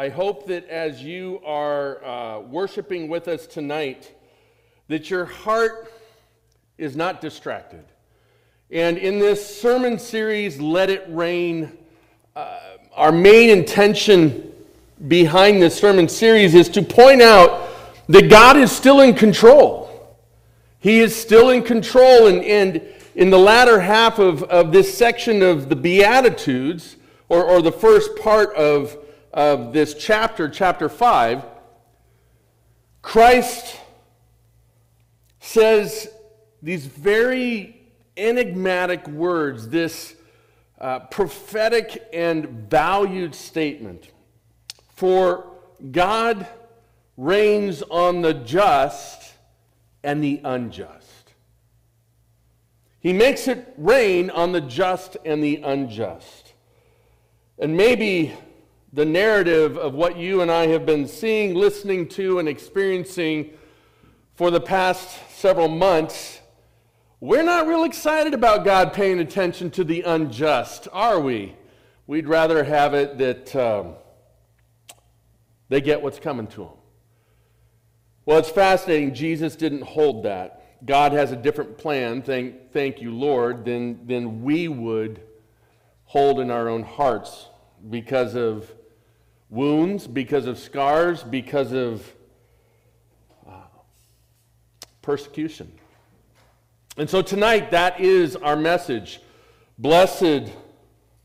I hope that as you are worshiping with us tonight, that your heart is not distracted. And in this sermon series, Let It Rain, our main intention behind this sermon series is to point out that God is still in control. He is still in control, and in the latter half of this section of the Beatitudes, or the first part of this chapter, chapter 5, Christ says these very enigmatic words, this prophetic and valued statement. For God reigns on the just and the unjust. He makes it rain on the just and the unjust. And maybe the narrative of what you and I have been seeing, listening to, and experiencing for the past several months, we're not real excited about God paying attention to the unjust, are we? We'd rather have it that they get what's coming to them. Well, it's fascinating. Jesus didn't hold that. God has a different plan, thank you, Lord, than we would hold in our own hearts because of wounds, because of scars, because of persecution. And so tonight, that is our message. Blessed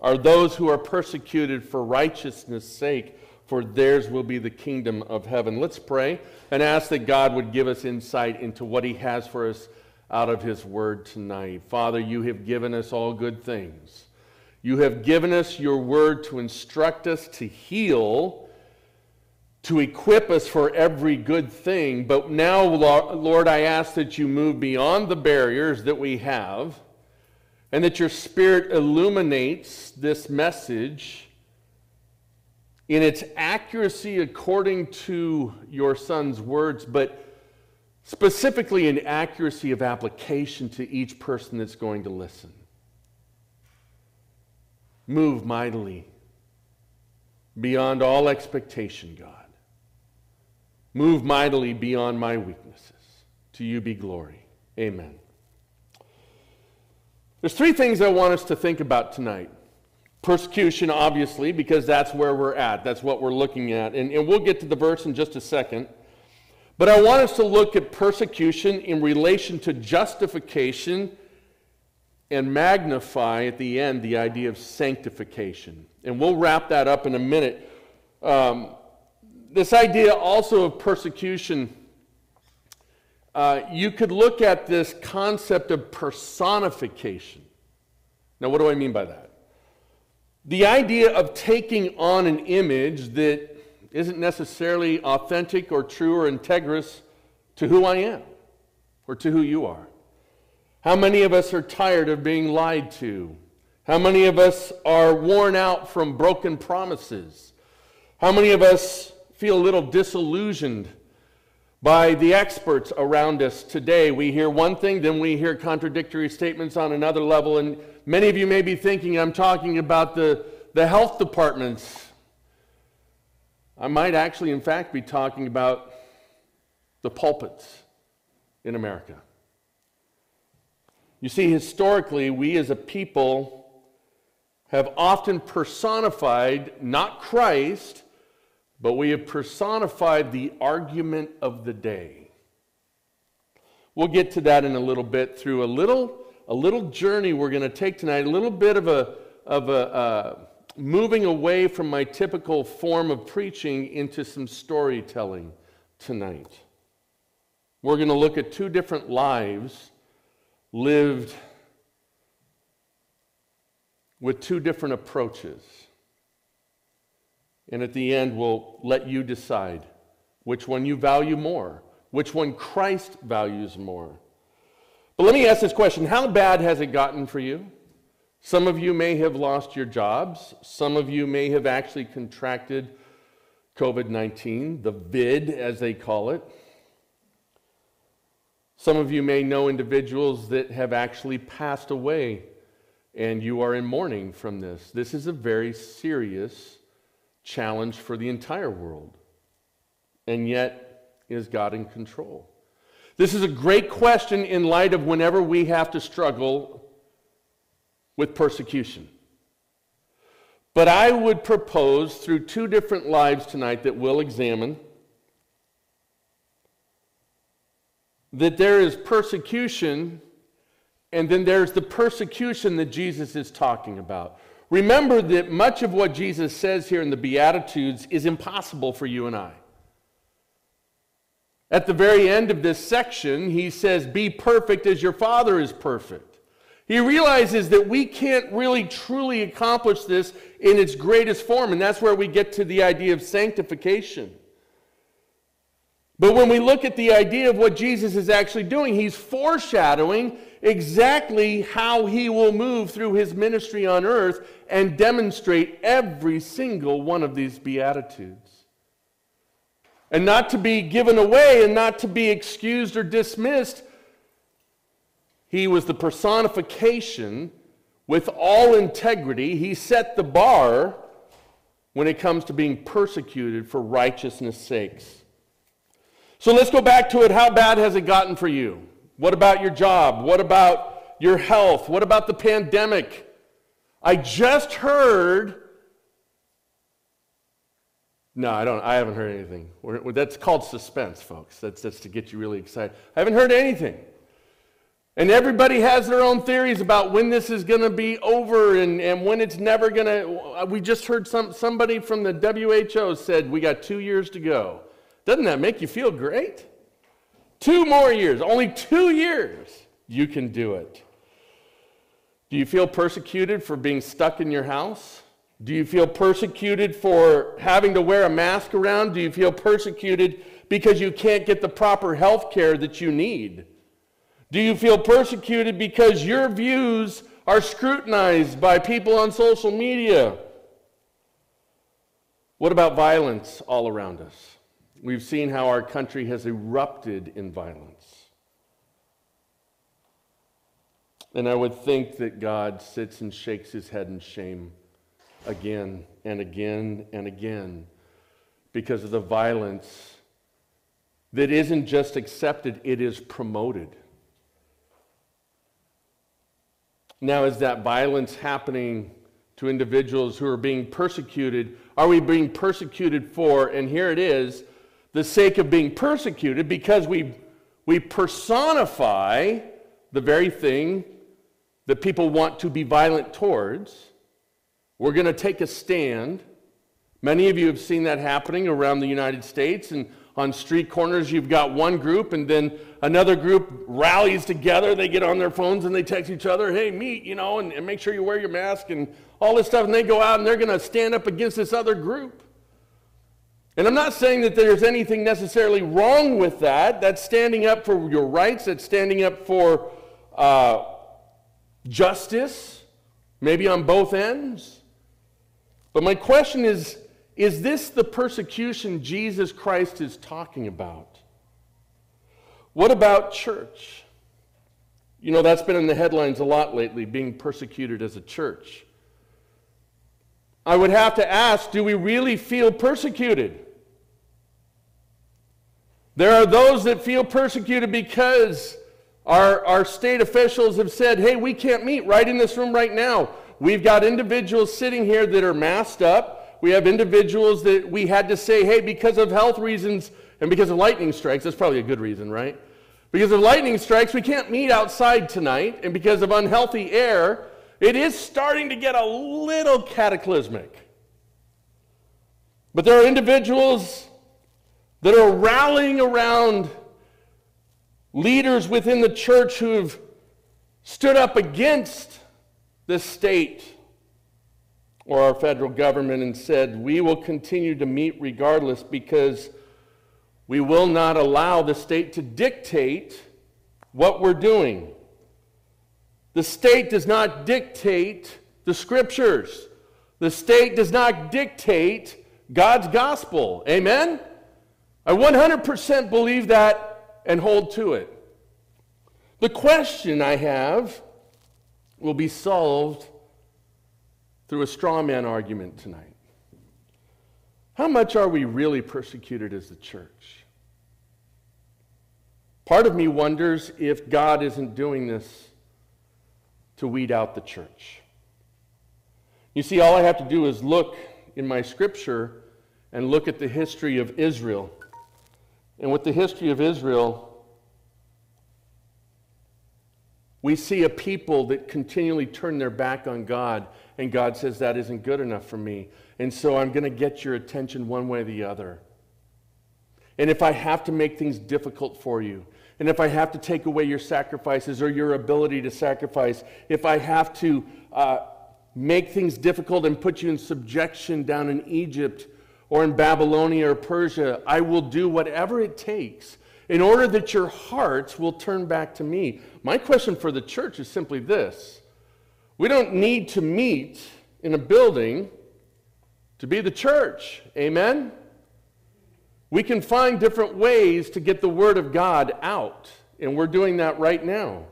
are those who are persecuted for righteousness' sake, for theirs will be the kingdom of heaven. Let's pray and ask that God would give us insight into what He has for us out of His word tonight. Father, You have given us all good things. You have given us Your word to instruct us, to heal, to equip us for every good thing. But now, Lord, I ask that You move beyond the barriers that we have and that Your Spirit illuminates this message in its accuracy according to Your Son's words, but specifically in accuracy of application to each person that's going to listen. Move mightily beyond all expectation, God. Move mightily beyond my weaknesses. To You be glory. Amen. There's three things I want us to think about tonight. Persecution, obviously, because that's where we're at. That's what we're looking at. And we'll get to the verse in just a second. But I want us to look at persecution in relation to justification and magnify, at the end, the idea of sanctification. And we'll wrap that up in a minute. This idea also of persecution, you could look at this concept of personification. Now, what do I mean by that? The idea of taking on an image that isn't necessarily authentic or true or integrous to who I am or to who you are. How many of us are tired of being lied to? How many of us are worn out from broken promises? How many of us feel a little disillusioned by the experts around us today? We hear one thing, then we hear contradictory statements on another level, and many of you may be thinking I'm talking about the health departments. I might actually, in fact, be talking about the pulpits in America. You see, historically, we as a people have often personified, not Christ, but we have personified the argument of the day. We'll get to that in a little bit through a little journey we're going to take tonight, a little bit of a moving away from my typical form of preaching into some storytelling tonight. We're going to look at two different lives lived with two different approaches. And at the end, we'll let you decide which one you value more, which one Christ values more. But let me ask this question. How bad has it gotten for you? Some of you may have lost your jobs. Some of you may have actually contracted COVID-19, the vid, as they call it. Some of you may know individuals that have actually passed away, and you are in mourning from this. This is a very serious challenge for the entire world. And yet, is God in control? This is a great question in light of whenever we have to struggle with persecution. But I would propose through two different lives tonight that we'll examine that there is persecution, and then there's the persecution that Jesus is talking about. Remember that much of what Jesus says here in the Beatitudes is impossible for you and I. At the very end of this section, he says, "Be perfect as your Father is perfect." He realizes that we can't really truly accomplish this in its greatest form, and that's where we get to the idea of sanctification. But when we look at the idea of what Jesus is actually doing, he's foreshadowing exactly how he will move through his ministry on earth and demonstrate every single one of these Beatitudes. And not to be given away and not to be excused or dismissed, he was the personification with all integrity. He set the bar when it comes to being persecuted for righteousness' sakes. So let's go back to it. How bad has it gotten for you? What about your job? What about your health? What about the pandemic? I just heard... No, I haven't heard anything. That's called suspense, folks. That's to get you really excited. I haven't heard anything. And everybody has their own theories about when this is going to be over and when it's never going to... We just heard somebody from the WHO said, we got 2 years to go. Doesn't that make you feel great? 2 more years. Only 2 years. You can do it. Do you feel persecuted for being stuck in your house? Do you feel persecuted for having to wear a mask around? Do you feel persecuted because you can't get the proper health care that you need? Do you feel persecuted because your views are scrutinized by people on social media? What about violence all around us? We've seen how our country has erupted in violence. And I would think that God sits and shakes his head in shame again and again and again because of the violence that isn't just accepted, it is promoted. Now, is that violence happening to individuals who are being persecuted? Are we being persecuted for, and here it is, the sake of being persecuted because we personify the very thing that people want to be violent towards? We're going to take a stand. Many of you have seen that happening around the United States, and on street corners you've got one group and then another group rallies together. They get on their phones and they text each other, hey, meet, and make sure you wear your mask and all this stuff. And they go out and they're going to stand up against this other group. And I'm not saying that there's anything necessarily wrong with that. That's standing up for your rights. That's standing up for justice, maybe on both ends. But my question is this the persecution Jesus Christ is talking about? What about church? That's been in the headlines a lot lately, being persecuted as a church. I would have to ask, do we really feel persecuted? There are those that feel persecuted because our state officials have said, hey, we can't meet right in this room right now. We've got individuals sitting here that are masked up. We have individuals that we had to say, hey, because of health reasons and because of lightning strikes, that's probably a good reason, right? Because of lightning strikes, we can't meet outside tonight, and because of unhealthy air, it is starting to get a little cataclysmic. But there are individuals that are rallying around leaders within the church who have stood up against the state or our federal government and said, we will continue to meet regardless because we will not allow the state to dictate what we're doing. The state does not dictate the scriptures. The state does not dictate God's gospel. Amen? I 100% believe that and hold to it. The question I have will be solved through a straw man argument tonight. How much are we really persecuted as the church? Part of me wonders if God isn't doing this to weed out the church. You see, all I have to do is look in my scripture and look at the history of Israel. And with the history of Israel, we see a people that continually turn their back on God, and God says, that isn't good enough for me. And so I'm going to get your attention one way or the other. And if I have to make things difficult for you, and if I have to take away your sacrifices or your ability to sacrifice, if I have to make things difficult and put you in subjection down in Egypt or in Babylonia or Persia, I will do whatever it takes in order that your hearts will turn back to me. My question for the church is simply this. We don't need to meet in a building to be the church. Amen? We can find different ways to get the Word of God out, and we're doing that right now.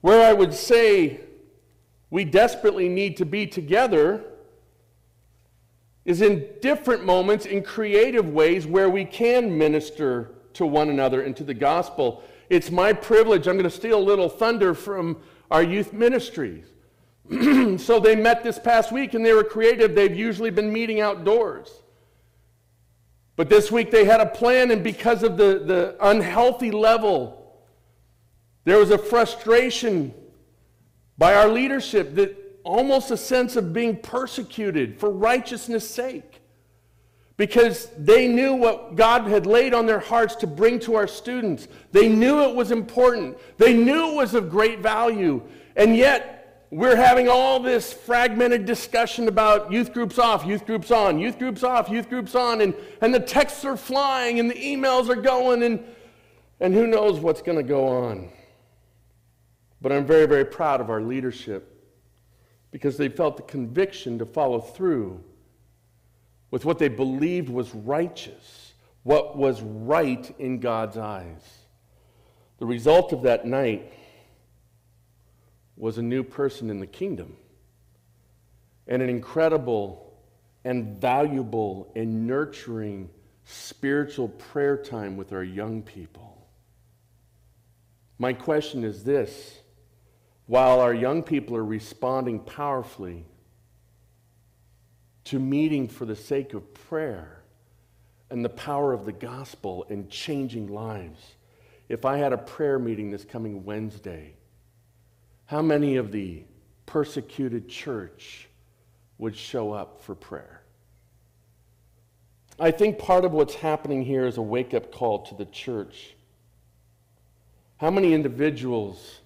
Where I would say we desperately need to be together is in different moments, in creative ways where we can minister to one another and to the gospel. It's my privilege. I'm going to steal a little thunder from our youth ministries. So they met this past week and they were creative. They've usually been meeting outdoors. But this week they had a plan, and because of the unhealthy level, there was a frustration by our leadership, that almost a sense of being persecuted for righteousness' sake, because they knew what God had laid on their hearts to bring to our students. They knew it was important. They knew it was of great value. And yet we're having all this fragmented discussion about youth groups off, youth groups on, youth groups off, youth groups on, and the texts are flying and the emails are going, and who knows what's going to go on. But I'm very, very proud of our leadership, because they felt the conviction to follow through with what they believed was righteous, what was right in God's eyes. The result of that night was a new person in the kingdom, and an incredible and valuable and nurturing spiritual prayer time with our young people. My question is this. While our young people are responding powerfully to meeting for the sake of prayer and the power of the gospel and changing lives, if I had a prayer meeting this coming Wednesday, how many of the persecuted church would show up for prayer? I think part of what's happening here is a wake-up call to the church. How many individuals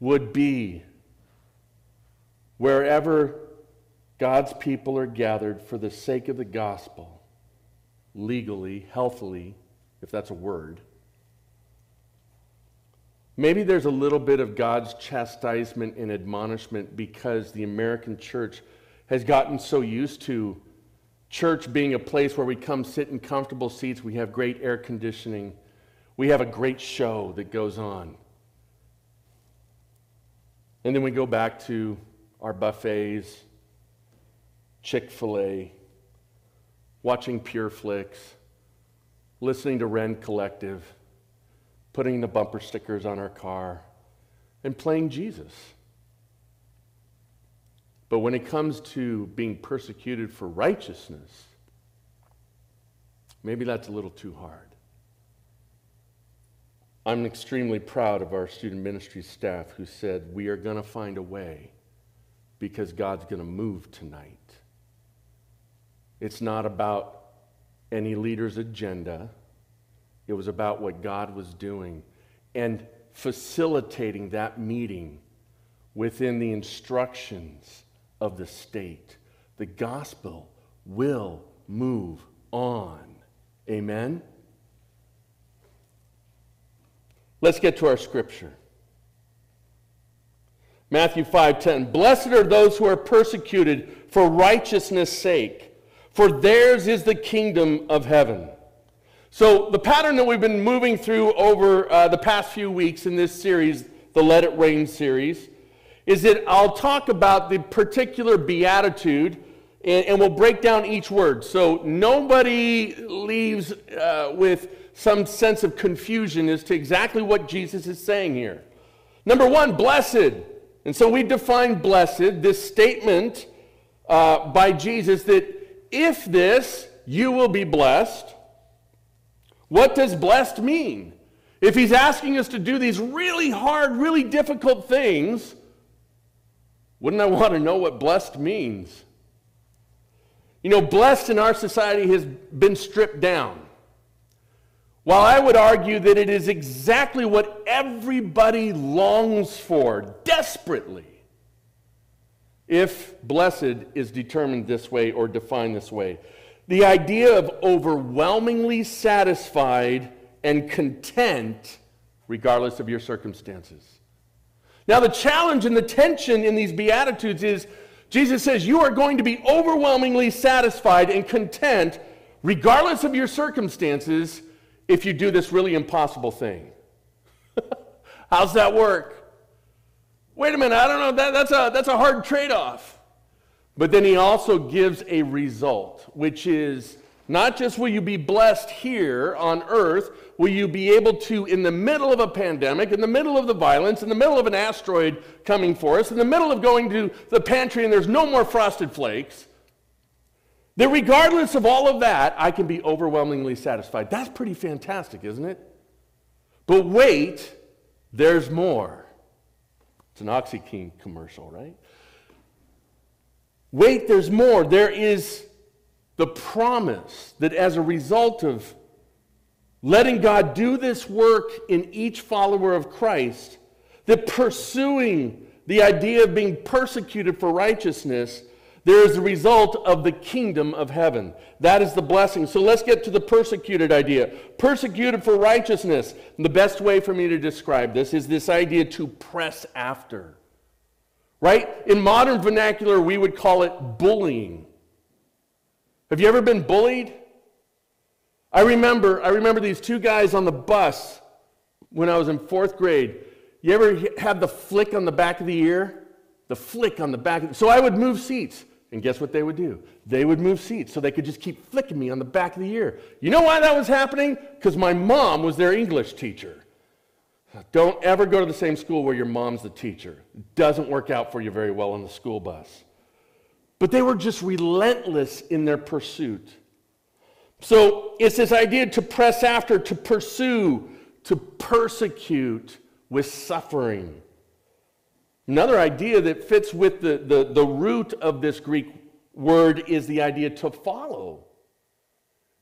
would be wherever God's people are gathered for the sake of the gospel, legally, healthily, if that's a word? Maybe there's a little bit of God's chastisement and admonishment because the American church has gotten so used to church being a place where we come sit in comfortable seats, we have great air conditioning, we have a great show that goes on. And then we go back to our buffets, Chick-fil-A, watching Pure Flicks, listening to Ren Collective, putting the bumper stickers on our car, and playing Jesus. But when it comes to being persecuted for righteousness, maybe that's a little too hard. I'm extremely proud of our student ministry staff who said, we are going to find a way because God's going to move tonight. It's not about any leader's agenda. It was about what God was doing and facilitating that meeting within the instructions of the state. The gospel will move on. Amen? Let's get to our scripture. Matthew 5:10. Blessed are those who are persecuted for righteousness' sake, for theirs is the kingdom of heaven. So the pattern that we've been moving through over the past few weeks in this series, the Let It Rain series, is that I'll talk about the particular beatitude and we'll break down each word so nobody leaves with some sense of confusion as to exactly what Jesus is saying here. Number one, blessed. And so we define blessed, this statement by Jesus that if this, you will be blessed. What does blessed mean? If he's asking us to do these really hard, really difficult things, wouldn't I want to know what blessed means? You know, blessed in our society has been stripped down. While I would argue that it is exactly what everybody longs for, desperately, if blessed is determined this way or defined this way. The idea of overwhelmingly satisfied and content regardless of your circumstances. Now the challenge and the tension in these Beatitudes is Jesus says you are going to be overwhelmingly satisfied and content regardless of your circumstances if you do this really impossible thing. How's that work? Wait a minute, I don't know, that's a hard trade-off. But then he also gives a result, which is not just will you be blessed here on earth, will you be able to, in the middle of a pandemic, in the middle of the violence, in the middle of an asteroid coming for us, in the middle of going to the pantry and there's no more Frosted Flakes, that regardless of all of that, I can be overwhelmingly satisfied. That's pretty fantastic, isn't it? But wait, there's more. It's an OxyClean commercial, right? Wait, there's more. There is the promise that as a result of letting God do this work in each follower of Christ, that pursuing the idea of being persecuted for righteousness, there is the result of the kingdom of heaven. That is the blessing. So let's get to the persecuted idea. Persecuted for righteousness. And the best way for me to describe this is this idea to press after. Right? In modern vernacular, we would call it bullying. Have you ever been bullied? I remember these two guys on the bus when I was in fourth grade. You ever have the flick on the back of the ear? The flick on the back of the ear. So I would move seats, and guess what they would do? They would move seats so they could just keep flicking me on the back of the ear. You know why that was happening? Because my mom was their English teacher. Don't ever go to the same school where your mom's the teacher. It doesn't work out for you very well on the school bus. But they were just relentless in their pursuit. So it's this idea to press after, to pursue, to persecute with suffering. Another idea that fits with the root of this Greek word is the idea to follow.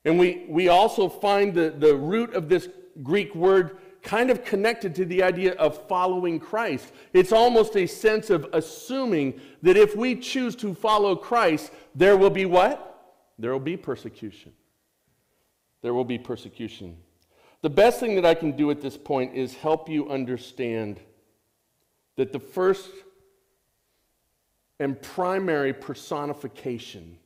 And we also find the root of this Greek word kind of connected to the idea of following Christ. It's almost a sense of assuming that if we choose to follow Christ, there will be what? There will be persecution. There will be persecution. The best thing that I can do at this point is help you understand that the first and primary personification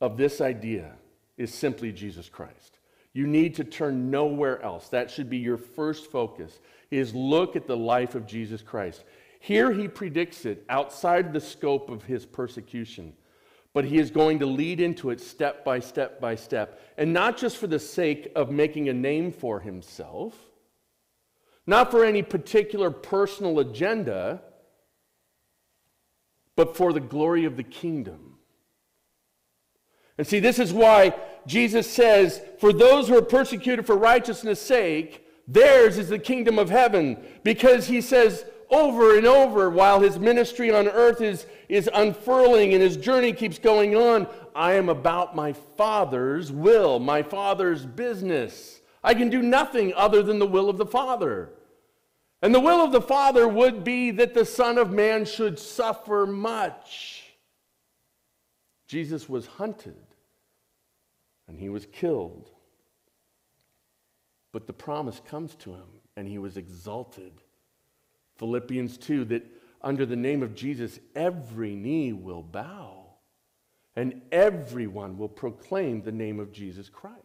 of this idea is simply Jesus Christ. You need to turn nowhere else. That should be your first focus, is look at the life of Jesus Christ. Here he predicts it outside the scope of his persecution, but he is going to lead into it step by step by step, and not just for the sake of making a name for himself, not for any particular personal agenda, but for the glory of the kingdom. And see, this is why Jesus says, for those who are persecuted for righteousness' sake, theirs is the kingdom of heaven. Because he says over and over, while his ministry on earth is unfurling and his journey keeps going on, I am about my Father's will, my Father's business. I can do nothing other than the will of the Father. And the will of the Father would be that the Son of Man should suffer much. Jesus was hunted. And he was killed. But the promise comes to him, and he was exalted. Philippians 2, that under the name of Jesus, every knee will bow, and everyone will proclaim the name of Jesus Christ.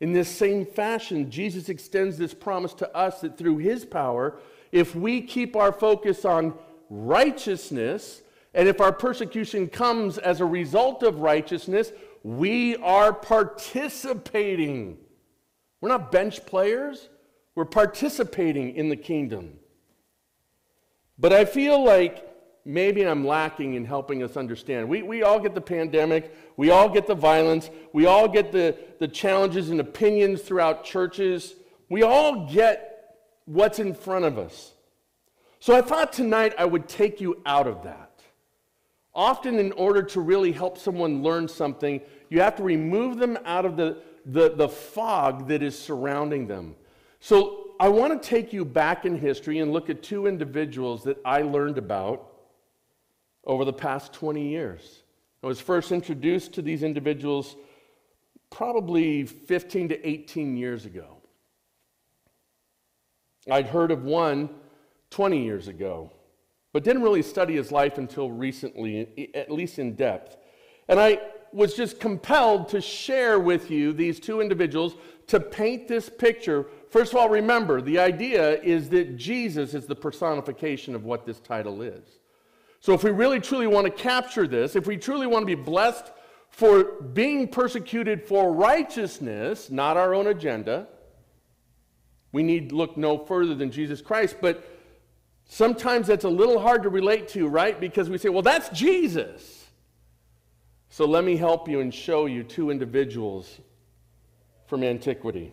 In this same fashion, Jesus extends this promise to us that through his power, if we keep our focus on righteousness And if our persecution comes as a result of righteousness, we are participating. We're not bench players. We're participating in the kingdom. But I feel like maybe I'm lacking in helping us understand. We all get the pandemic. We all get the violence. We all get the challenges and opinions throughout churches. We all get what's in front of us. So I thought tonight I would take you out of that. Often in order to really help someone learn something, you have to remove them out of the fog that is surrounding them. So I want to take you back in history and look at two individuals that I learned about over the past 20 years. I was first introduced to these individuals probably 15 to 18 years ago. I'd heard of one 20 years ago, but didn't really study his life until recently, at least in depth. And I was just compelled to share with you these two individuals to paint this picture. First of all, remember, the idea is that Jesus is the personification of what this title is. So if we really truly want to capture this, if we truly want to be blessed for being persecuted for righteousness, not our own agenda, we need look no further than Jesus Christ. But sometimes that's a little hard to relate to, right? Because we say, well, that's Jesus. So let me help you and show you two individuals from antiquity.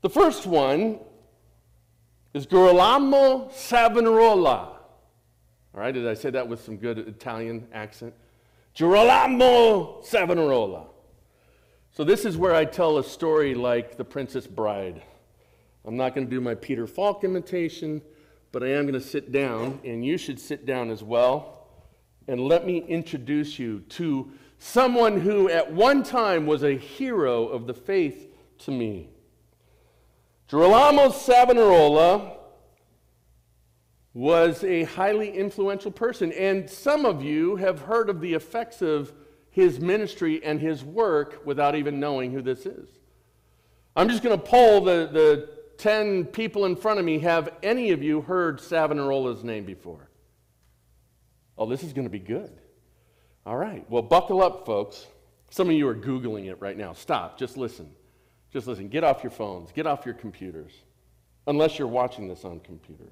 The first one is Girolamo Savonarola. All right, did I say that with some good Italian accent? Girolamo Savonarola. So this is where I tell a story like The Princess Bride. I'm not going to do my Peter Falk imitation, but I am going to sit down, and you should sit down as well, and let me introduce you to someone who at one time was a hero of the faith to me. Girolamo Savonarola was a highly influential person, and some of you have heard of the effects of his ministry and his work without even knowing who this is. I'm just going to poll the 10 people in front of me. Have any of you heard Savonarola's name before? Oh, this is going to be good. All right. Well, buckle up, folks. Some of you are Googling it right now. Stop. Just listen. Just listen. Get off your phones. Get off your computers. Unless you're watching this on computer.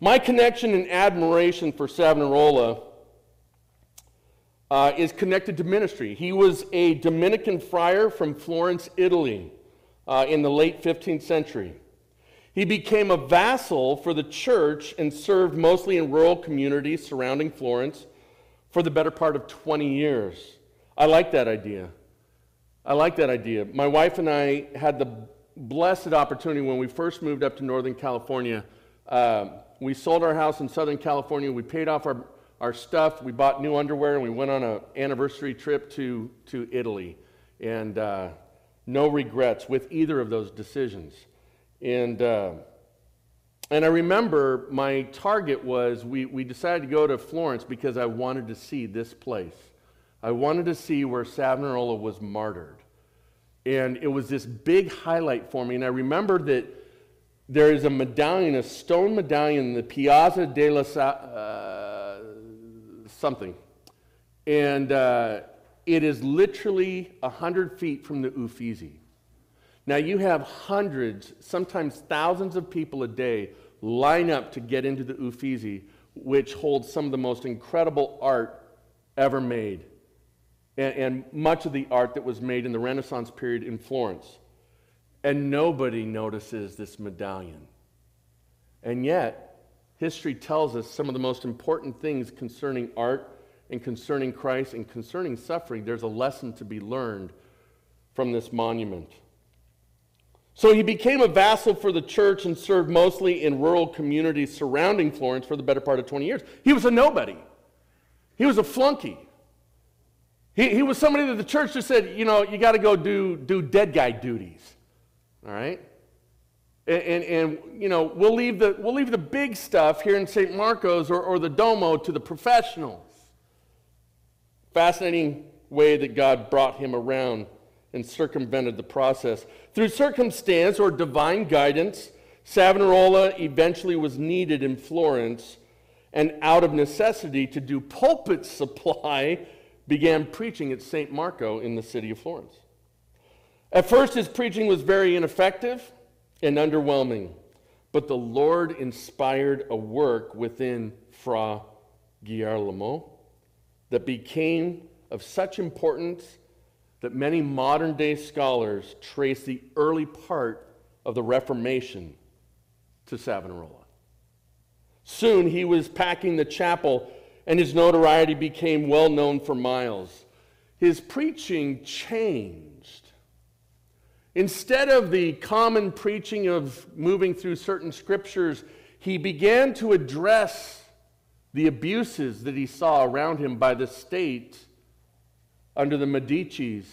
My connection and admiration for Savonarola is connected to ministry. He was a Dominican friar from Florence, Italy. In the late 15th century. He became a vassal for the church and served mostly in rural communities surrounding Florence for the better part of 20 years. I like that idea. I like that idea. My wife and I had the blessed opportunity when we first moved up to Northern California. We sold our house in Southern California. We paid off our stuff. We bought new underwear, and we went on an anniversary trip to Italy. And no regrets with either of those decisions. And I remember my target was we decided to go to Florence because I wanted to see this place. I wanted to see where Savonarola was martyred. And it was this big highlight for me. And I remember that there is a medallion, a stone medallion in the Piazza della something. And it is literally 100 feet from the Uffizi. Now you have hundreds, sometimes thousands of people a day line up to get into the Uffizi, which holds some of the most incredible art ever made, and much of the art that was made in the Renaissance period in Florence. And nobody notices this medallion. And yet, history tells us some of the most important things concerning art and concerning Christ and concerning suffering. There's a lesson to be learned from this monument. So he became a vassal for the church and served mostly in rural communities surrounding Florence for the better part of 20 years. He was a nobody. He was a flunky. He was somebody that the church just said, you know, you got to go do dead guy duties. All right? And you know, we'll leave the big stuff here in St. Marco's or the Duomo to the professionals. Fascinating way that God brought him around and circumvented the process. Through circumstance or divine guidance, Savonarola eventually was needed in Florence and out of necessity to do pulpit supply, began preaching at St. Marco in the city of Florence. At first, his preaching was very ineffective and underwhelming, but the Lord inspired a work within Fra Girolamo that became of such importance that many modern-day scholars trace the early part of the Reformation to Savonarola. Soon he was packing the chapel, and his notoriety became well known for miles. His preaching changed. Instead of the common preaching of moving through certain scriptures, he began to address the abuses that he saw around him by the state, under the Medicis,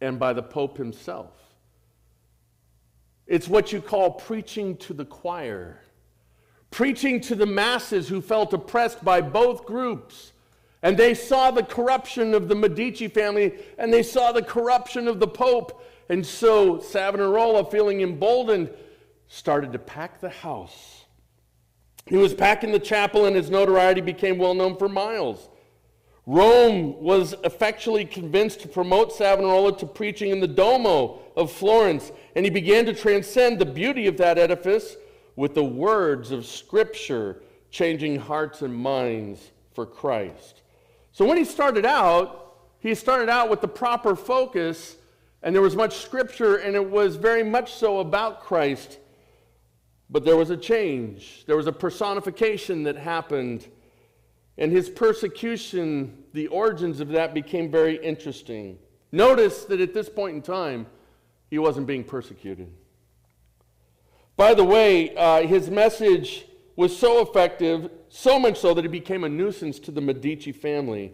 and by the Pope himself. It's what you call preaching to the choir, preaching to the masses who felt oppressed by both groups. And they saw the corruption of the Medici family, and they saw the corruption of the Pope. And so Savonarola, feeling emboldened, started to pack the house. He was packing the chapel, and his notoriety became well known for miles. Rome was effectually convinced to promote Savonarola to preaching in the Duomo of Florence, and he began to transcend the beauty of that edifice with the words of Scripture, changing hearts and minds for Christ. So when he started out with the proper focus, and there was much Scripture, and it was very much so about Christ. But there was a change. There was a personification that happened. And his persecution, the origins of that became very interesting. Notice that at this point in time, he wasn't being persecuted. By the way, his message was so effective, so much so that it became a nuisance to the Medici family.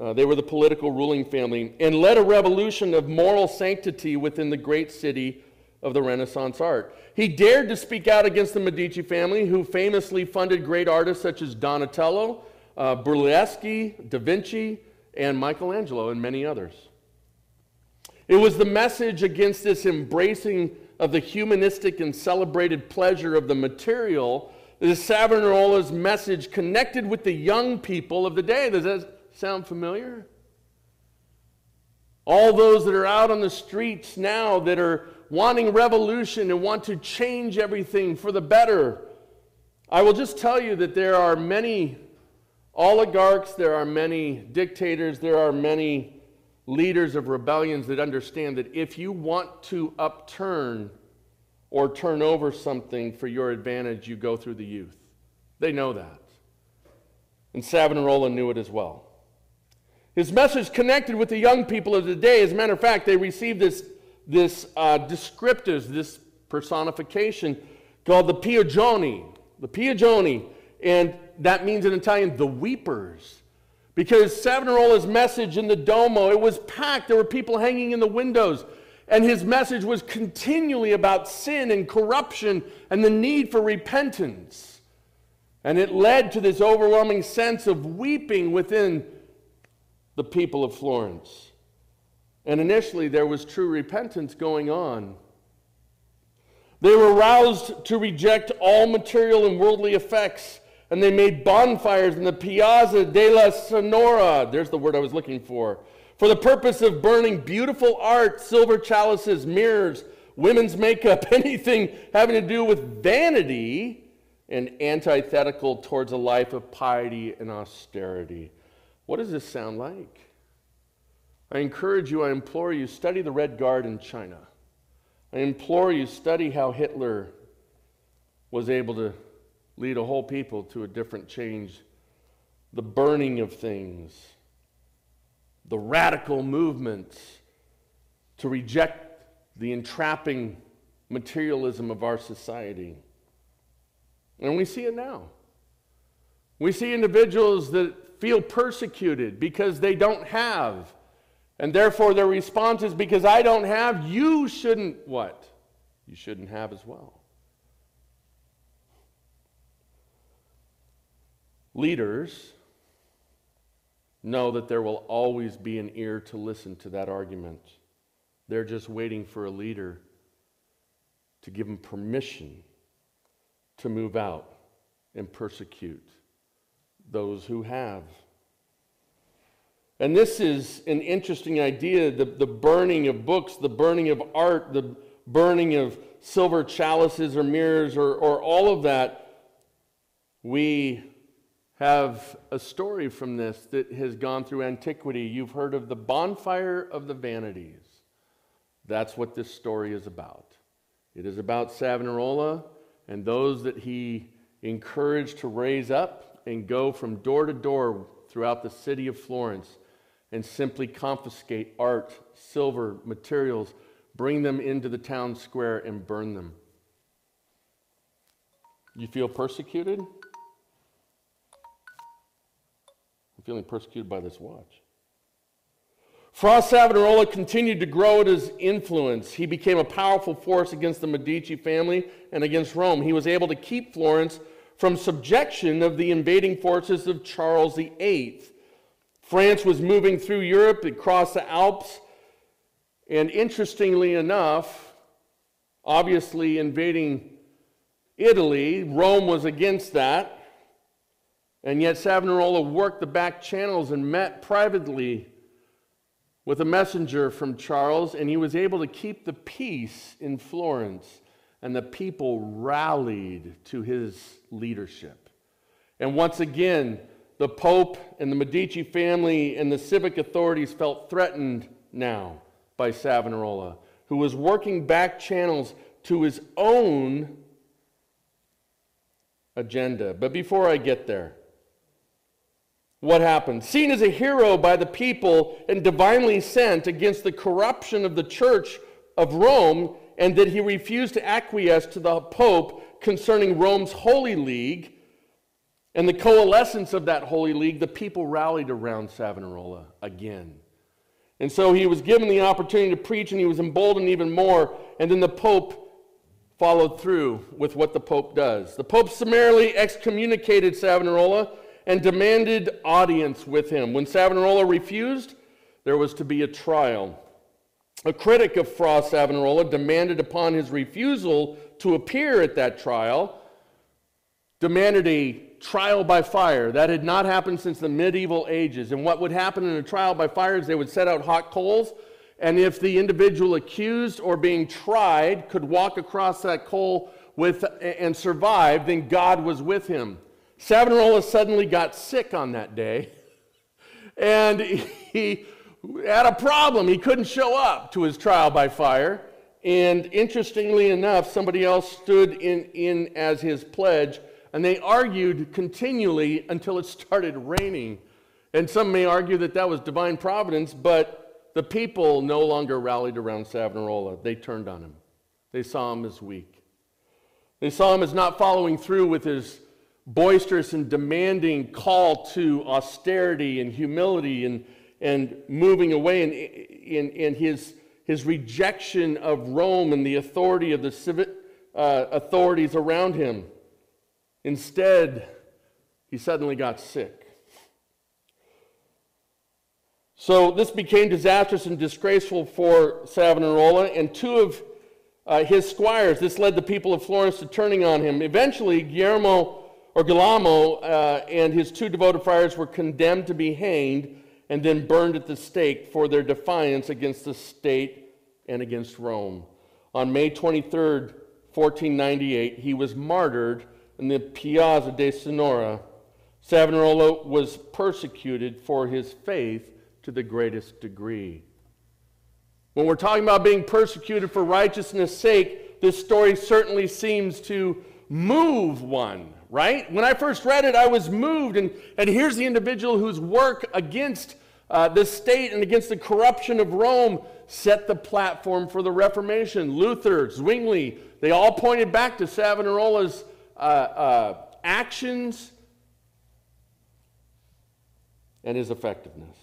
They were the political ruling family, and led a revolution of moral sanctity within the great city of the Renaissance art. He dared to speak out against the Medici family, who famously funded great artists such as Donatello, Burleschi, Da Vinci, and Michelangelo, and many others. It was the message against this embracing of the humanistic and celebrated pleasure of the material that Savonarola's message connected with the young people of the day. Does that sound familiar? All those that are out on the streets now that are wanting revolution and want to change everything for the better. I will just tell you that there are many oligarchs, there are many dictators, there are many leaders of rebellions that understand that if you want to upturn or turn over something for your advantage, you go through the youth. They know that. And Savonarola knew it as well. His message connected with the young people of the day. As a matter of fact, they received this descriptors, this personification called the piagnoni. The piagnoni, and that means in Italian, the weepers. Because Savonarola's message in the Duomo, it was packed. There were people hanging in the windows. And his message was continually about sin and corruption and the need for repentance. And it led to this overwhelming sense of weeping within the people of Florence. And initially, there was true repentance going on. They were roused to reject all material and worldly effects, and they made bonfires in the Piazza della Signoria. There's the word I was looking for the purpose of burning beautiful art, silver chalices, mirrors, women's makeup, anything having to do with vanity and antithetical towards a life of piety and austerity. What does this sound like? I encourage you, I implore you, study the Red Guard in China. I implore you, study how Hitler was able to lead a whole people to a different change. The burning of things, the radical movements to reject the entrapping materialism of our society. And we see it now. We see individuals that feel persecuted because they don't have. And therefore, their response is, because I don't have, you shouldn't what? You shouldn't have as well. Leaders know that there will always be an ear to listen to that argument. They're just waiting for a leader to give them permission to move out and persecute those who have. And this is an interesting idea, the burning of books, the burning of art, the burning of silver chalices or mirrors or all of that. We have a story from this that has gone through antiquity. You've heard of the bonfire of the vanities. That's what this story is about. It is about Savonarola and those that he encouraged to raise up and go from door to door throughout the city of Florence and simply confiscate art, silver, materials, bring them into the town square and burn them. You feel persecuted? I'm feeling persecuted by this watch. Fra Savonarola continued to grow at his influence. He became a powerful force against the Medici family and against Rome. He was able to keep Florence from subjection of the invading forces of Charles VIII. France was moving through Europe, it crossed the Alps, and interestingly enough, obviously invading Italy, Rome was against that, and yet Savonarola worked the back channels and met privately with a messenger from Charles, and he was able to keep the peace in Florence. And the people rallied to his leadership. And once again, the Pope and the Medici family and the civic authorities felt threatened now by Savonarola, who was working back channels to his own agenda. But before I get there, what happened? Seen as a hero by the people and divinely sent against the corruption of the Church of Rome, and that he refused to acquiesce to the Pope concerning Rome's Holy League and the coalescence of that Holy League, the people rallied around Savonarola again. And so he was given the opportunity to preach, and he was emboldened even more, and then the Pope followed through with what the Pope does. The Pope summarily excommunicated Savonarola and demanded audience with him. When Savonarola refused, there was to be a trial. A critic of Fra Savonarola demanded upon his refusal to appear at that trial, demanded a trial by fire. That had not happened since the medieval ages. And what would happen in a trial by fire is they would set out hot coals, and if the individual accused or being tried could walk across that coal and survive, then God was with him. Savonarola suddenly got sick on that day, and he had a problem. He couldn't show up to his trial by fire. And interestingly enough, somebody else stood in as his pledge, and they argued continually until it started raining. And some may argue that that was divine providence, but the people no longer rallied around Savonarola. They turned on him. They saw him as weak. They saw him as not following through with his boisterous and demanding call to austerity and humility and moving away in his rejection of Rome and the authority of the civic authorities around him. Instead, he suddenly got sick. So this became disastrous and disgraceful for Savonarola and two of his squires. This led the people of Florence to turning on him. Eventually, Girolamo and his two devoted friars were condemned to be hanged and then burned at the stake for their defiance against the state and against Rome. On May 23rd, 1498, he was martyred in the Piazza dei Signori. Savonarola was persecuted for his faith to the greatest degree. When we're talking about being persecuted for righteousness' sake, this story certainly seems to move one, right? When I first read it, I was moved, and here's the individual whose work against the state and against the corruption of Rome set the platform for the Reformation. Luther, Zwingli, they all pointed back to Savonarola's actions and his effectiveness.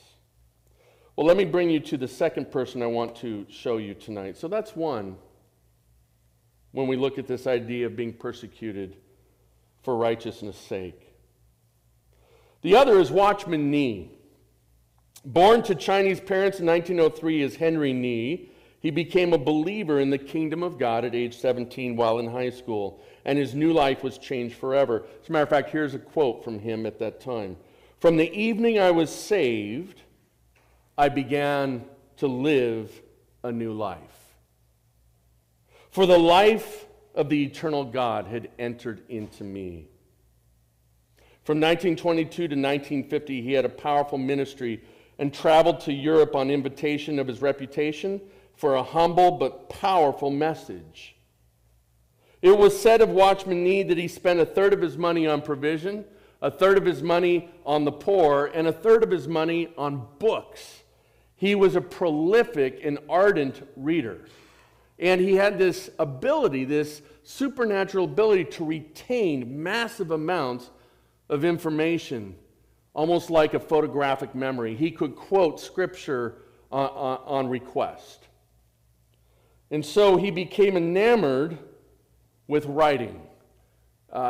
Well, let me bring you to the second person I want to show you tonight. So that's one. When we look at this idea of being persecuted for righteousness' sake. The other is Watchman Nee. Born to Chinese parents in 1903 is Henry Nee. He became a believer in the kingdom of God at age 17 while in high school, and his new life was changed forever. As a matter of fact, here's a quote from him at that time. "From the evening I was saved, I began to live a new life. For the life of the eternal God had entered into me." From 1922 to 1950, he had a powerful ministry and traveled to Europe on invitation of his reputation for a humble but powerful message. It was said of Watchman Nee that he spent a third of his money on provision, a third of his money on the poor, and a third of his money on books. He was a prolific and ardent reader. And he had this ability, this supernatural ability to retain massive amounts of information, almost like a photographic memory. He could quote scripture on request. And so he became enamored with writing.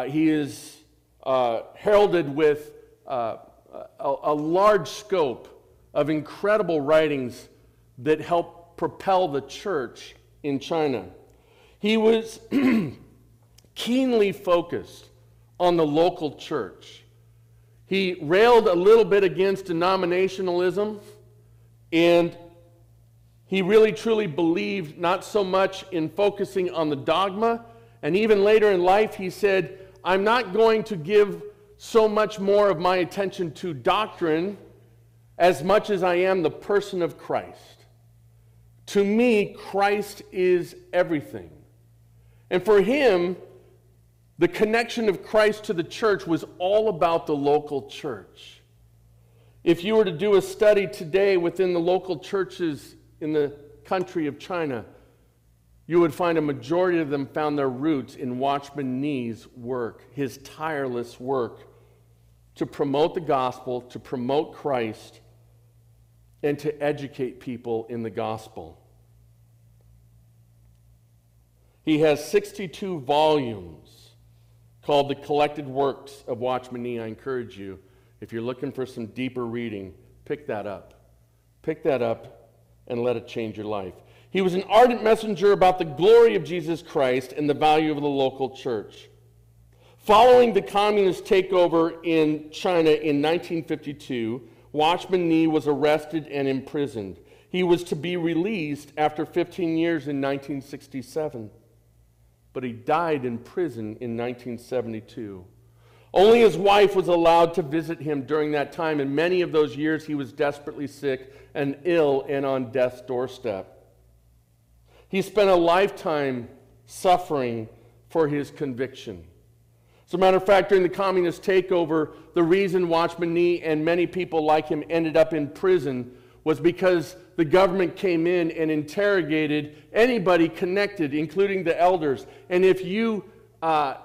He is heralded with a large scope of incredible writings that helped propel the church in China. He was keenly focused on the local church. He railed a little bit against denominationalism, and he really truly believed not so much in focusing on the dogma. And even later in life, he said, "I'm not going to give so much more of my attention to doctrine as much as I am the person of Christ. To me, Christ is everything." And for him, the connection of Christ to the church was all about the local church. If you were to do a study today within the local churches in the country of China, you would find a majority of them found their roots in Watchman Nee's work, his tireless work to promote the gospel, to promote Christ, and to educate people in the gospel. He has 62 volumes called The Collected Works of Watchman Nee. I encourage you, if you're looking for some deeper reading, pick that up. Pick that up and let it change your life. He was an ardent messenger about the glory of Jesus Christ and the value of the local church. Following the communist takeover in China in 1952, Watchman Nee was arrested and imprisoned. He was to be released after 15 years in 1967, but he died in prison in 1972. Only his wife was allowed to visit him during that time, and many of those years he was desperately sick and ill and on death's doorstep. He spent a lifetime suffering for his conviction. As a matter of fact, during the communist takeover, the reason Watchman Nee and many people like him ended up in prison was because the government came in and interrogated anybody connected, including the elders. And if you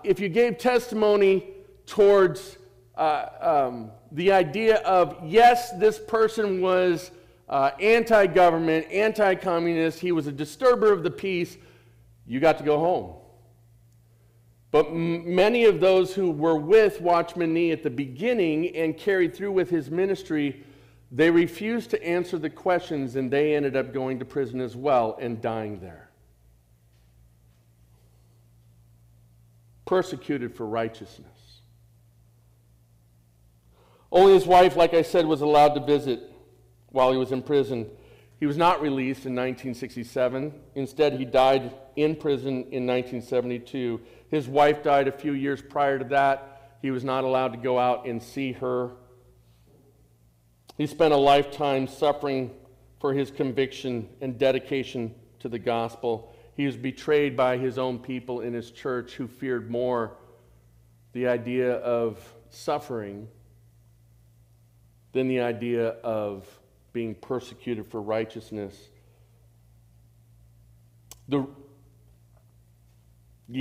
gave testimony towards the idea of, yes, this person was anti-government, anti-communist, he was a disturber of the peace, you got to go home. But many of those who were with Watchman Nee at the beginning and carried through with his ministry, they refused to answer the questions, and they ended up going to prison as well and dying there. Persecuted for righteousness. Only his wife, like I said, was allowed to visit while he was in prison. He was not released in 1967. Instead, he died in prison in 1972. His wife died a few years prior to that. He was not allowed to go out and see her. He spent a lifetime suffering for his conviction and dedication to the gospel. He was betrayed by his own people in his church, who feared more the idea of suffering than the idea of being persecuted for righteousness. The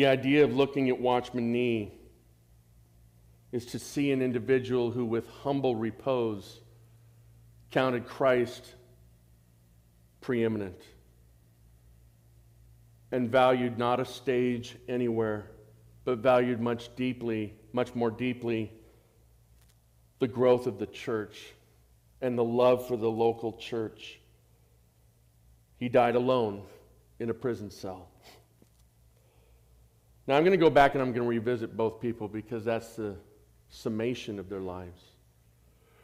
idea of looking at Watchman Nee is to see an individual who, with humble repose, counted Christ preeminent and valued not a stage anywhere, but valued much more deeply, the growth of the church and the love for the local church. He died alone in a prison cell. Now I'm going to go back and I'm going to revisit both people because that's the summation of their lives.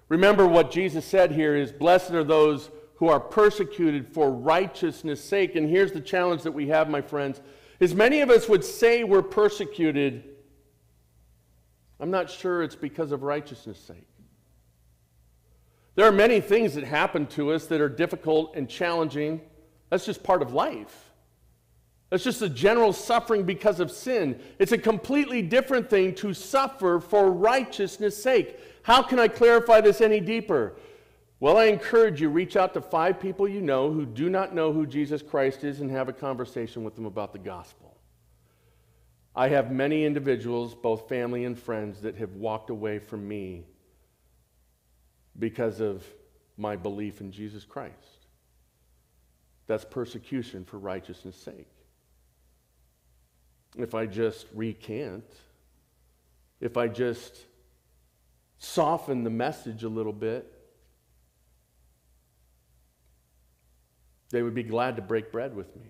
Remember what Jesus said here is, blessed are those who are persecuted for righteousness' sake. And here's the challenge that we have, my friends, is many of us would say we're persecuted. I'm not sure it's because of righteousness' sake. There are many things that happen to us that are difficult and challenging. That's just part of life. That's just the general suffering because of sin. It's a completely different thing to suffer for righteousness' sake. How can I clarify this any deeper? Well, I encourage you, reach out to 5 people you know who do not know who Jesus Christ is and have a conversation with them about the gospel. I have many individuals, both family and friends, that have walked away from me because of my belief in Jesus Christ. That's persecution for righteousness' sake. If I just recant, if I just soften the message a little bit, they would be glad to break bread with me.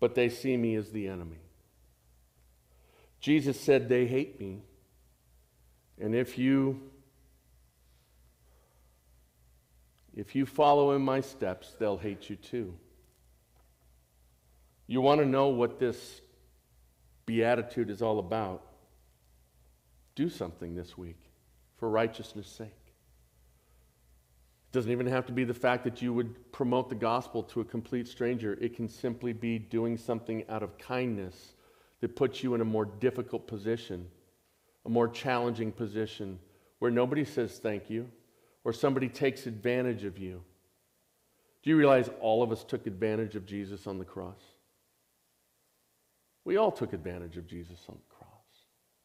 But they see me as the enemy. Jesus said, they hate me. And if you follow in my steps, they'll hate you too. You want to know what this beatitude is all about? Do something this week for righteousness' sake. It doesn't even have to be the fact that you would promote the gospel to a complete stranger. It can simply be doing something out of kindness that puts you in a more difficult position, a more challenging position, where nobody says thank you or somebody takes advantage of you. Do you realize all of us took advantage of Jesus on the cross? We all took advantage of Jesus on the cross.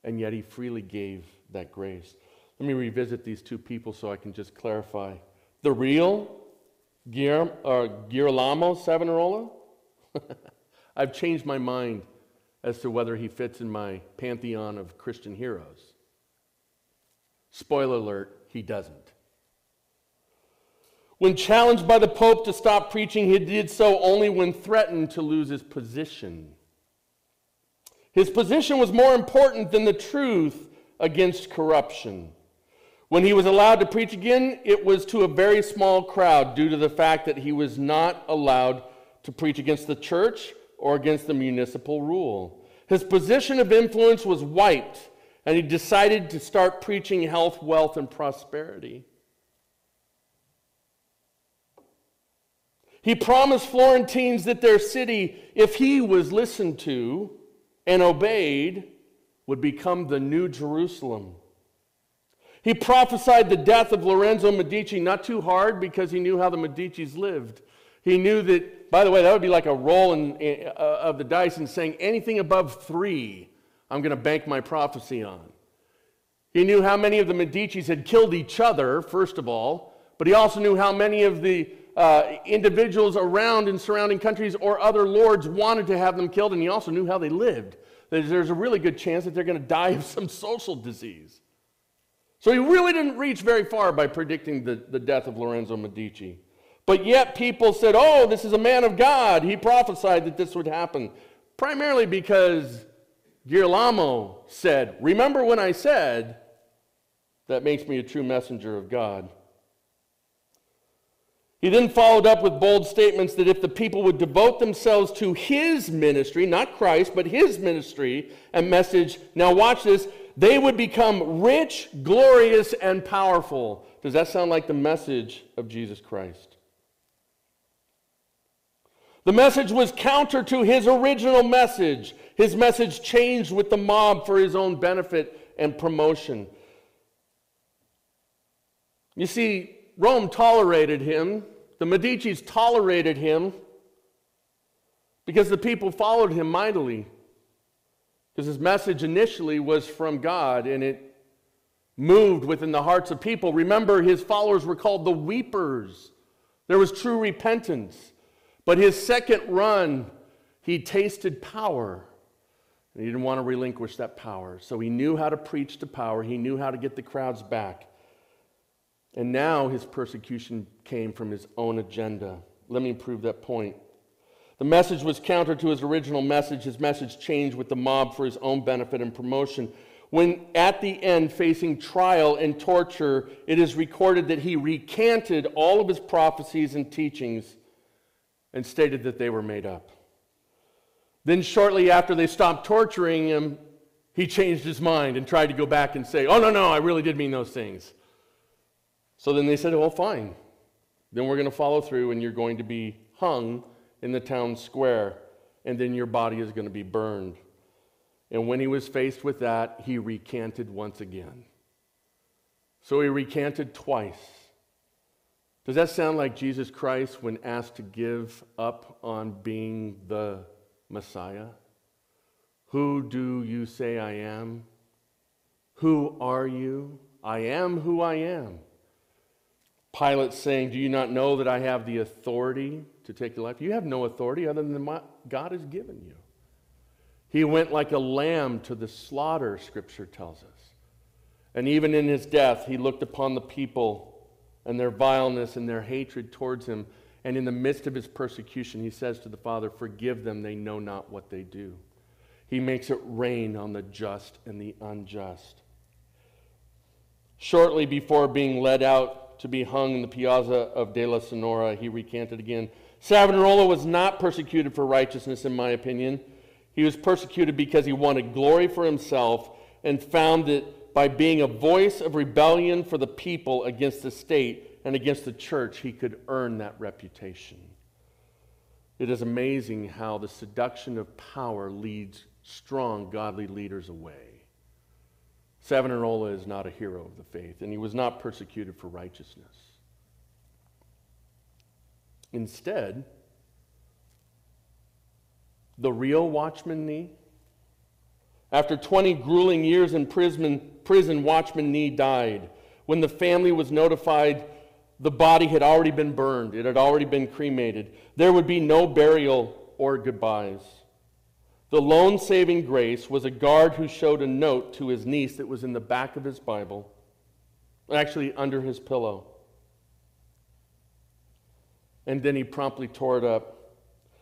And yet he freely gave that grace. Let me revisit these two people so I can just clarify. The real Girolamo Savonarola? I've changed my mind as to whether he fits in my pantheon of Christian heroes. Spoiler alert, he doesn't. When challenged by the Pope to stop preaching, he did so only when threatened to lose his position. His position was more important than the truth against corruption. When he was allowed to preach again, it was to a very small crowd due to the fact that he was not allowed to preach against the church or against the municipal rule. His position of influence was wiped, and he decided to start preaching health, wealth, and prosperity. He promised Florentines that their city, if he was listened to and obeyed, would become the new Jerusalem. He prophesied the death of Lorenzo Medici, not too hard because he knew how the Medicis lived. He knew that, by the way, that would be like a roll of the dice and saying anything above 3, I'm going to bank my prophecy on. He knew how many of the Medicis had killed each other, first of all, but he also knew how many of the individuals around in surrounding countries or other lords wanted to have them killed, and he also knew how they lived. There's a really good chance that they're going to die of some social disease. So he really didn't reach very far by predicting the death of Lorenzo Medici. But yet people said, oh, this is a man of God. He prophesied that this would happen, primarily because Girolamo said, remember when I said, that makes me a true messenger of God. He then followed up with bold statements that if the people would devote themselves to his ministry, not Christ, but his ministry and message, now watch this, they would become rich, glorious, and powerful. Does that sound like the message of Jesus Christ? The message was counter to his original message. His message changed with the mob for his own benefit and promotion. You see, Rome tolerated him. The Medicis tolerated him because the people followed him mightily. Because his message initially was from God and it moved within the hearts of people. Remember, his followers were called the weepers. There was true repentance. But his second run, he tasted power. And he didn't want to relinquish that power. So he knew how to preach to power. He knew how to get the crowds back. And now his persecution came from his own agenda. Let me prove that point. The message was counter to his original message. His message changed with the mob for his own benefit and promotion. When at the end facing trial and torture, it is recorded that he recanted all of his prophecies and teachings and stated that they were made up. Then shortly after they stopped torturing him, he changed his mind and tried to go back and say, oh, no, no, I really did mean those things. So then they said, well, fine. Then we're going to follow through and you're going to be hung in the town square and then your body is going to be burned. And when he was faced with that, he recanted once again. So he recanted twice. Does that sound like Jesus Christ when asked to give up on being the Messiah? Who do you say I am? Who are you? I am who I am. Pilate saying, do you not know that I have the authority to take your life? You have no authority other than what God has given you. He went like a lamb to the slaughter, Scripture tells us. And even in his death, he looked upon the people and their vileness and their hatred towards him. And in the midst of his persecution, he says to the Father, forgive them, they know not what they do. He makes it rain on the just and the unjust. Shortly before being led out to be hung in the Piazza of della Signoria, he recanted again. Savonarola was not persecuted for righteousness, in my opinion. He was persecuted because he wanted glory for himself and found that by being a voice of rebellion for the people against the state and against the church, he could earn that reputation. It is amazing how the seduction of power leads strong, godly leaders away. Savonarola is not a hero of the faith, and he was not persecuted for righteousness. Instead, the real Watchman Nee? After 20 grueling years in prison, Watchman Nee died. When the family was notified, the body had already been burned. It had already been cremated. There would be no burial or goodbyes. The lone saving grace was a guard who showed a note to his niece that was in the back of his Bible, actually under his pillow. And then he promptly tore it up.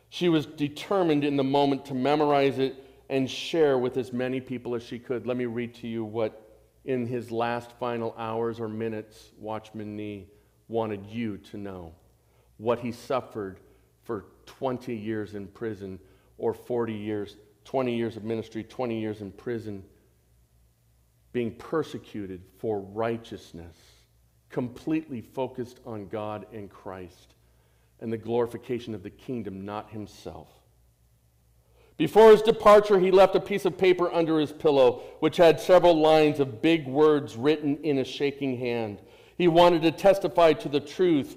She was determined in the moment to memorize it and share with as many people as she could. Let me read to you what, in his last final hours or minutes, Watchman Nee wanted you to know. What he suffered for 20 years in prison, or 40 years, 20 years of ministry, 20 years in prison, being persecuted for righteousness, completely focused on God and Christ and the glorification of the kingdom, not himself. Before his departure, he left a piece of paper under his pillow, which had several lines of big words written in a shaking hand. He wanted to testify to the truth,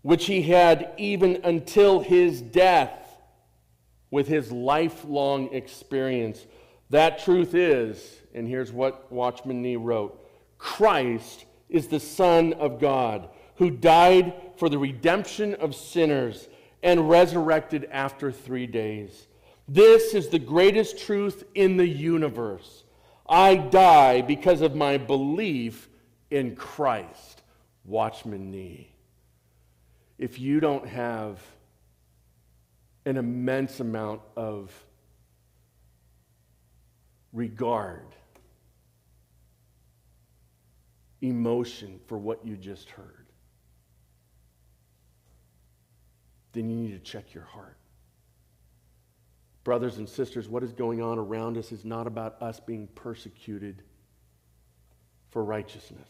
which he had even until his death, with his lifelong experience. That truth is, and here's what Watchman Nee wrote, Christ is the Son of God, who died for the redemption of sinners and resurrected after 3 days. This is the greatest truth in the universe. I die because of my belief in Christ. Watchman Nee. If you don't have an immense amount of regard, emotion for what you just heard, then you need to check your heart. Brothers and sisters, what is going on around us is not about us being persecuted for righteousness.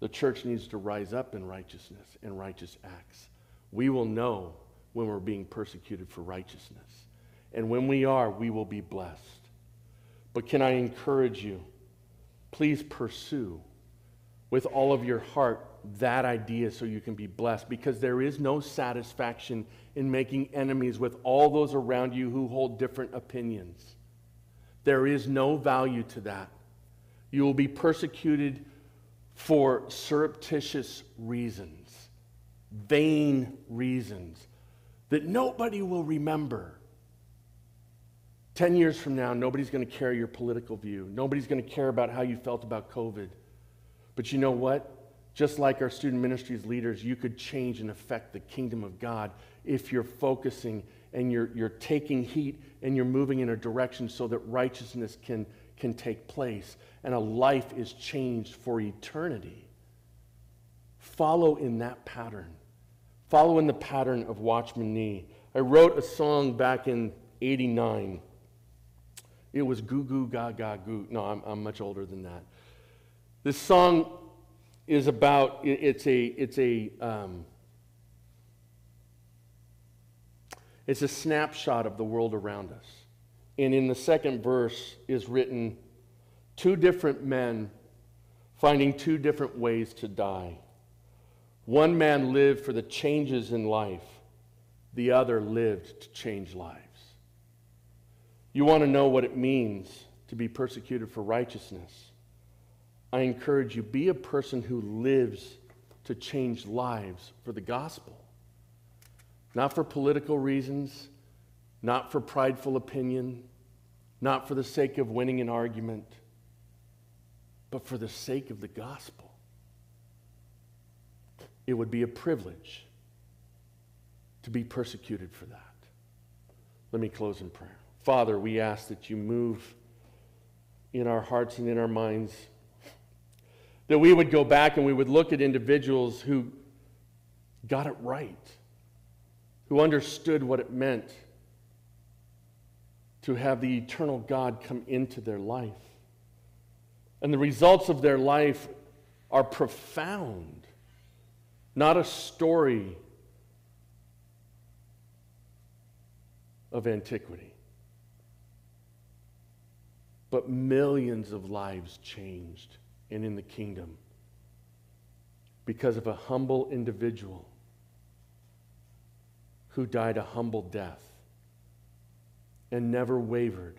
The church needs to rise up in righteousness and righteous acts. We will know when we're being persecuted for righteousness. And when we are, we will be blessed. But can I encourage you, please pursue with all of your heart that idea so you can be blessed, because there is no satisfaction in making enemies with all those around you who hold different opinions. There is no value to that. You will be persecuted for surreptitious reasons, vain reasons that nobody will remember. 10 years from now, nobody's going to care your political view. Nobody's going to care about how you felt about COVID. But you know what? Just like our student ministries leaders, you could change and affect the kingdom of God if you're focusing and you're taking heat and you're moving in a direction so that righteousness can take place and a life is changed for eternity. Follow in that pattern. Follow in the pattern of Watchman Nee. I wrote a song back in '89. It was Goo Goo Ga Ga Goo. No, I'm much older than that. This song is about, it's a snapshot of the world around us. And in the second verse is written, two different men finding two different ways to die. One man lived for the changes in life. The other lived to change lives. You want to know what it means to be persecuted for righteousness? I encourage you, be a person who lives to change lives for the gospel. Not for political reasons, not for prideful opinion, not for the sake of winning an argument, but for the sake of the gospel. It would be a privilege to be persecuted for that. Let me close in prayer. Father, we ask that you move in our hearts and in our minds, that we would go back and we would look at individuals who got it right, who understood what it meant to have the eternal God come into their life. And the results of their life are profound. Not a story of antiquity, but millions of lives changed and in the kingdom because of a humble individual who died a humble death and never wavered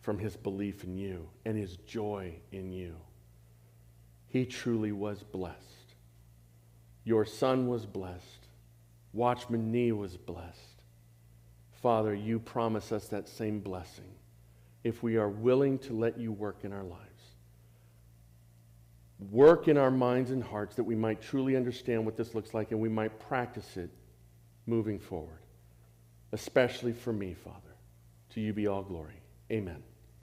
from his belief in you and his joy in you. He truly was blessed. Your son was blessed. Watchman Nee was blessed. Father, you promise us that same blessing if we are willing to let you work in our lives. Work in our minds and hearts that we might truly understand what this looks like and we might practice it moving forward. Especially for me, Father. To you be all glory. Amen.